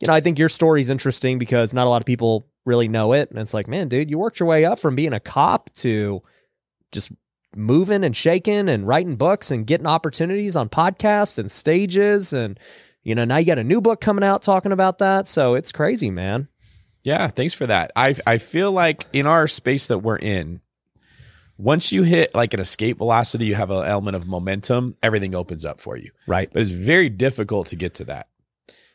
you know, I think your story is interesting because not a lot of people really know it. And it's like, man, dude, you worked your way up from being a cop to just moving and shaking and writing books and getting opportunities on podcasts and stages. And, you know, now you got a new book coming out talking about that. So it's crazy, man. Yeah. Thanks for that. I feel like in our space that we're in, once you hit like an escape velocity, you have an element of momentum, everything opens up for you. Right. But it's very difficult to get to that.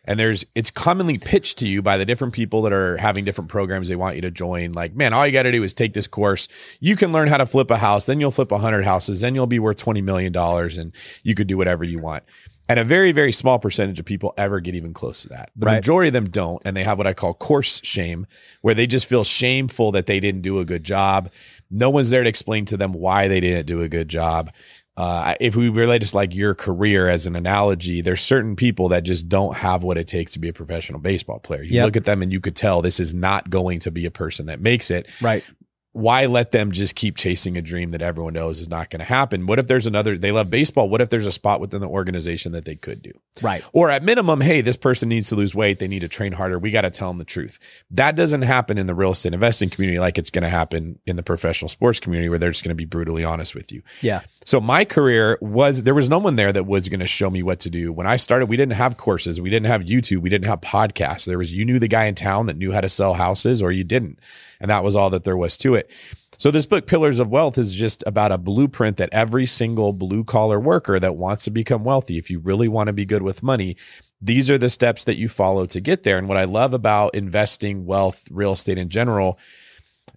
And it's commonly pitched to you by the different people that are having different programs they want you to join. Like, man, all you got to do is take this course. You can learn how to flip a house. Then you'll flip 100 houses. Then you'll be worth $20 million and you could do whatever you want. And a very, very small percentage of people ever get even close to that. The majority of them don't. And they have what I call course shame, where they just feel shameful that they didn't do a good job. No one's there to explain to them why they didn't do a good job. If we relate this like your career as an analogy, there's certain people that just don't have what it takes to be a professional baseball player. You look at them and you could tell this is not going to be a person that makes it. Right. Why let them just keep chasing a dream that everyone knows is not going to happen? What if there's they love baseball. What if there's a spot within the organization that they could do? Right. Or at minimum, hey, this person needs to lose weight. They need to train harder. We got to tell them the truth. That doesn't happen in the real estate investing community like it's going to happen in the professional sports community where they're just going to be brutally honest with you. Yeah. So my career there was no one there that was going to show me what to do. When I started, we didn't have courses. We didn't have YouTube. We didn't have podcasts. You knew the guy in town that knew how to sell houses or you didn't. And that was all that there was to it. So this book, Pillars of Wealth, is just about a blueprint that every single blue-collar worker that wants to become wealthy, if you really want to be good with money, these are the steps that you follow to get there. And what I love about investing, wealth, real estate in general,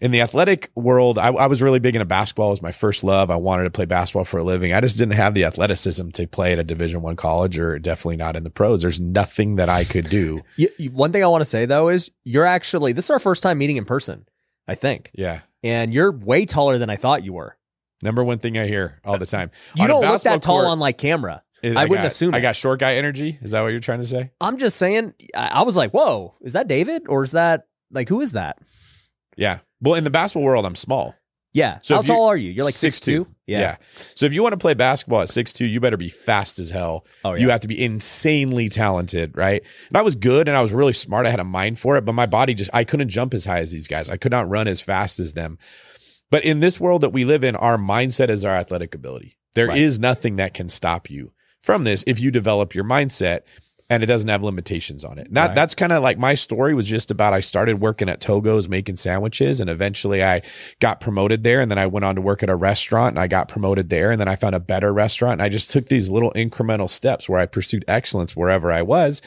in the athletic world, I was really big into basketball. It was my first love. I wanted to play basketball for a living. I just didn't have the athleticism to play at a Division I college or definitely not in the pros. There's nothing that I could do. One thing I want to say, though, is this is our first time meeting in person. I think. Yeah. And you're way taller than I thought you were. Number one thing I hear all the time. You don't look that tall on like camera. I wouldn't assume. I got short guy energy. Is that what you're trying to say? I'm just saying, I was like, whoa, is that David? Or is that like, who is that? Yeah. Well, in the basketball world, I'm small. Yeah. So how tall are you? You're like 6'2". Yeah. So if you want to play basketball at 6'2", you better be fast as hell. Oh, yeah. You have to be insanely talented, right? And I was good and I was really smart. I had a mind for it, but my body I couldn't jump as high as these guys. I could not run as fast as them. But in this world that we live in, our mindset is our athletic ability. There is nothing that can stop you from this if you develop your mindset. And it doesn't have limitations on it. That's kind of like my story was just about, I started working at Togo's making sandwiches and eventually I got promoted there. And then I went on to work at a restaurant and I got promoted there. And then I found a better restaurant. And I just took these little incremental steps where I pursued excellence wherever I was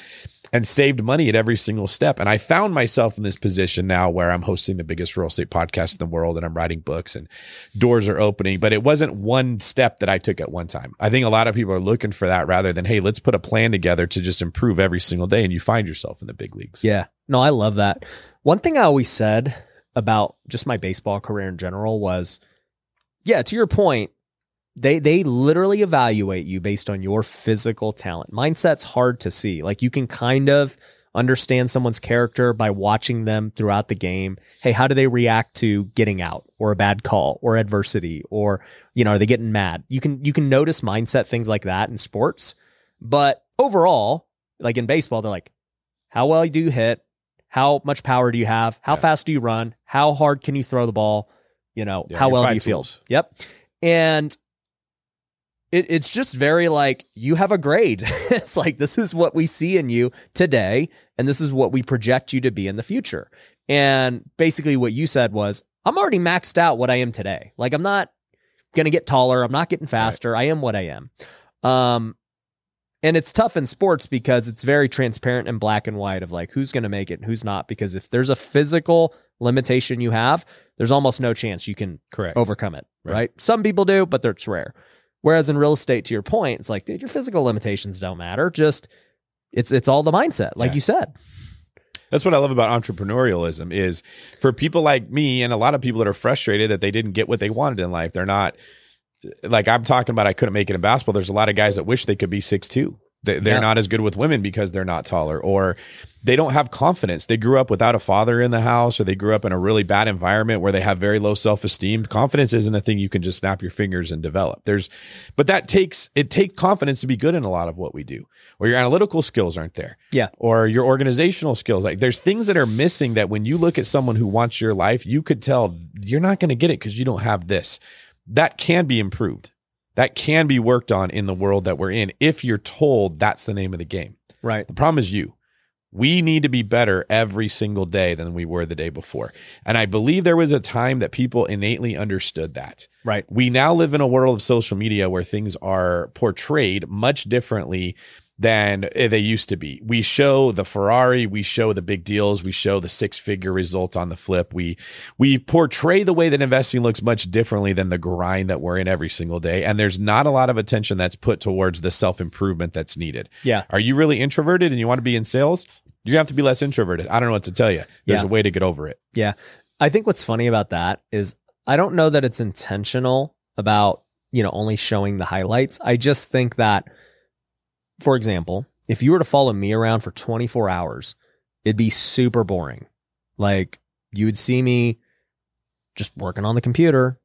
and saved money at every single step. And I found myself in this position now where I'm hosting the biggest real estate podcast in the world and I'm writing books and doors are opening. But it wasn't one step that I took at one time. I think a lot of people are looking for that rather than, hey, let's put a plan together to just improve every single day, and you find yourself in the big leagues. Yeah. No, I love that. One thing I always said about just my baseball career in general was, yeah, to your point, they literally evaluate you based on your physical talent. Mindset's hard to see. Like you can kind of understand someone's character by watching them throughout the game. Hey, how do they react to getting out or a bad call or adversity, or, you know, are they getting mad? You can notice mindset, things like that in sports, but overall, like in baseball, they're like, how well do you hit? How much power do you have? How fast do you run? How hard can you throw the ball? You know, how well do you field? Yep. And it's just very like, you have a grade. It's like, this is what we see in you today. And this is what we project you to be in the future. And basically what you said was, I'm already maxed out what I am today. Like, I'm not going to get taller. I'm not getting faster. Right. I am what I am. And it's tough in sports because it's very transparent and black and white of like, who's going to make it and who's not. Because if there's a physical limitation you have, there's almost no chance you can overcome it. Right. Some people do, but it's rare. Whereas in real estate, to your point, it's like, dude, your physical limitations don't matter. Just it's all the mindset. Like you said. That's what I love about entrepreneurialism is for people like me and a lot of people that are frustrated that they didn't get what they wanted in life. They're not, like I'm talking about, I couldn't make it in basketball. There's a lot of guys that wish they could be 6'2". They're not as good with women because they're not taller, or they don't have confidence. They grew up without a father in the house, or they grew up in a really bad environment where they have very low self-esteem. Confidence isn't a thing you can just snap your fingers and develop. But it takes confidence to be good in a lot of what we do, or your analytical skills aren't there. Yeah. Or your organizational skills. Like, there's things that are missing that when you look at someone who wants your life, you could tell you're not going to get it because you don't have this. That can be improved. That can be worked on in the world that we're in if you're told that's the name of the game. Right. The problem is you. We need to be better every single day than we were the day before. And I believe there was a time that people innately understood that. Right. We now live in a world of social media where things are portrayed much differently than they used to be. We show the Ferrari, we show the big deals, we show the six-figure results on the flip. We portray the way that investing looks much differently than the grind that we're in every single day. And there's not a lot of attention that's put towards the self-improvement that's needed. Yeah. Are you really introverted and you want to be in sales? You have to be less introverted. I don't know what to tell you. There's a way to get over it. Yeah. I think what's funny about that is I don't know that it's intentional about, only showing the highlights. I just think that, for example, if you were to follow me around for 24 hours, it'd be super boring. Like, you would see me just working on the computer,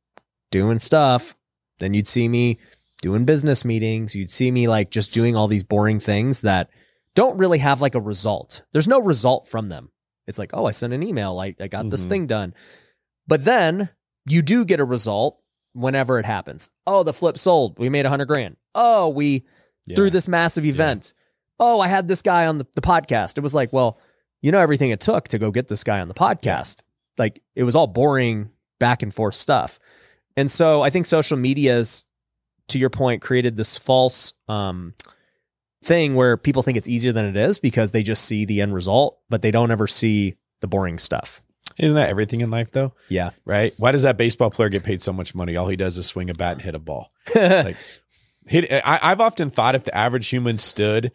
doing stuff. Then you'd see me doing business meetings. You'd see me like just doing all these boring things that don't really have like a result. There's no result from them. It's like, oh, I sent an email. Like, I got this thing done. But then you do get a result whenever it happens. Oh, the flip sold. We made 100 grand. Oh, we... Yeah. Through this massive event. Yeah. Oh, I had this guy on the podcast. It was like, well, everything it took to go get this guy on the podcast. Like, it was all boring back and forth stuff. And so I think social media's, to your point, created this false thing where people think it's easier than it is because they just see the end result, but they don't ever see the boring stuff. Isn't that everything in life though? Yeah. Right. Why does that baseball player get paid so much money? All he does is swing a bat and hit a ball. Like, I've often thought if the average human stood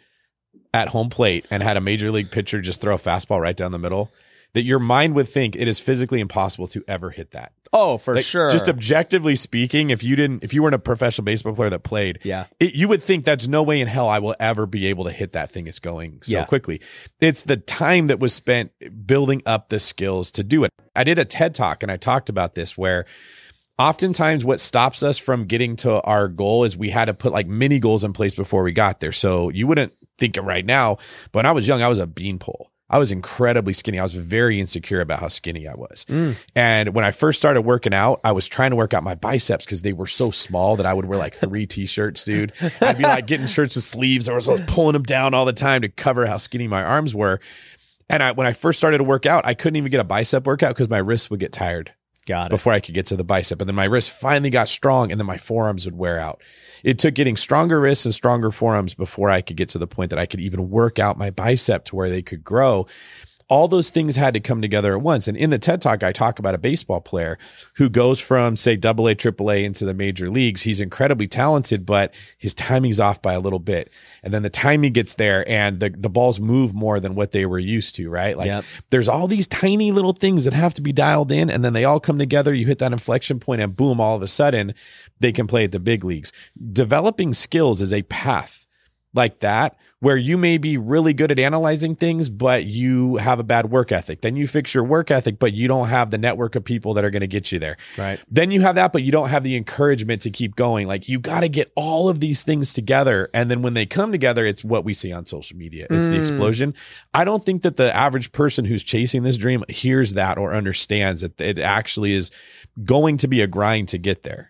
at home plate and had a major league pitcher just throw a fastball right down the middle, that your mind would think it is physically impossible to ever hit that. Oh, for sure. Just objectively speaking, if you weren't a professional baseball player that played, you would think that's no way in hell I will ever be able to hit that thing. It's going so quickly. It's the time that was spent building up the skills to do it. I did a TED talk and I talked about this, where oftentimes what stops us from getting to our goal is we had to put like mini goals in place before we got there. So you wouldn't think it right now, but when I was young, I was a beanpole. I was incredibly skinny. I was very insecure about how skinny I was. And when I first started working out, I was trying to work out my biceps because they were so small that I would wear like 3 t-shirts, dude. I'd be like getting shirts with sleeves. I was like pulling them down all the time to cover how skinny my arms were. And when I first started to work out, I couldn't even get a bicep workout because my wrists would get tired. Got it. Before I could get to the bicep. And then my wrist finally got strong and then my forearms would wear out. It took getting stronger wrists and stronger forearms before I could get to the point that I could even work out my bicep to where they could grow. All those things had to come together at once. And in the TED Talk, I talk about a baseball player who goes from, say, AA, AAA into the major leagues. He's incredibly talented, but his timing's off by a little bit. And then the timing gets there and the balls move more than what they were used to, right? Like, there's all these tiny little things that have to be dialed in, and then they all come together. You hit that inflection point and boom, all of a sudden, they can play at the big leagues. Developing skills is a path like that, where you may be really good at analyzing things, but you have a bad work ethic. Then you fix your work ethic, but you don't have the network of people that are going to get you there. Right. Then you have that, but you don't have the encouragement to keep going. Like, you got to get all of these things together. And then when they come together, it's what we see on social media. It's the explosion. I don't think that the average person who's chasing this dream hears that or understands that it actually is going to be a grind to get there.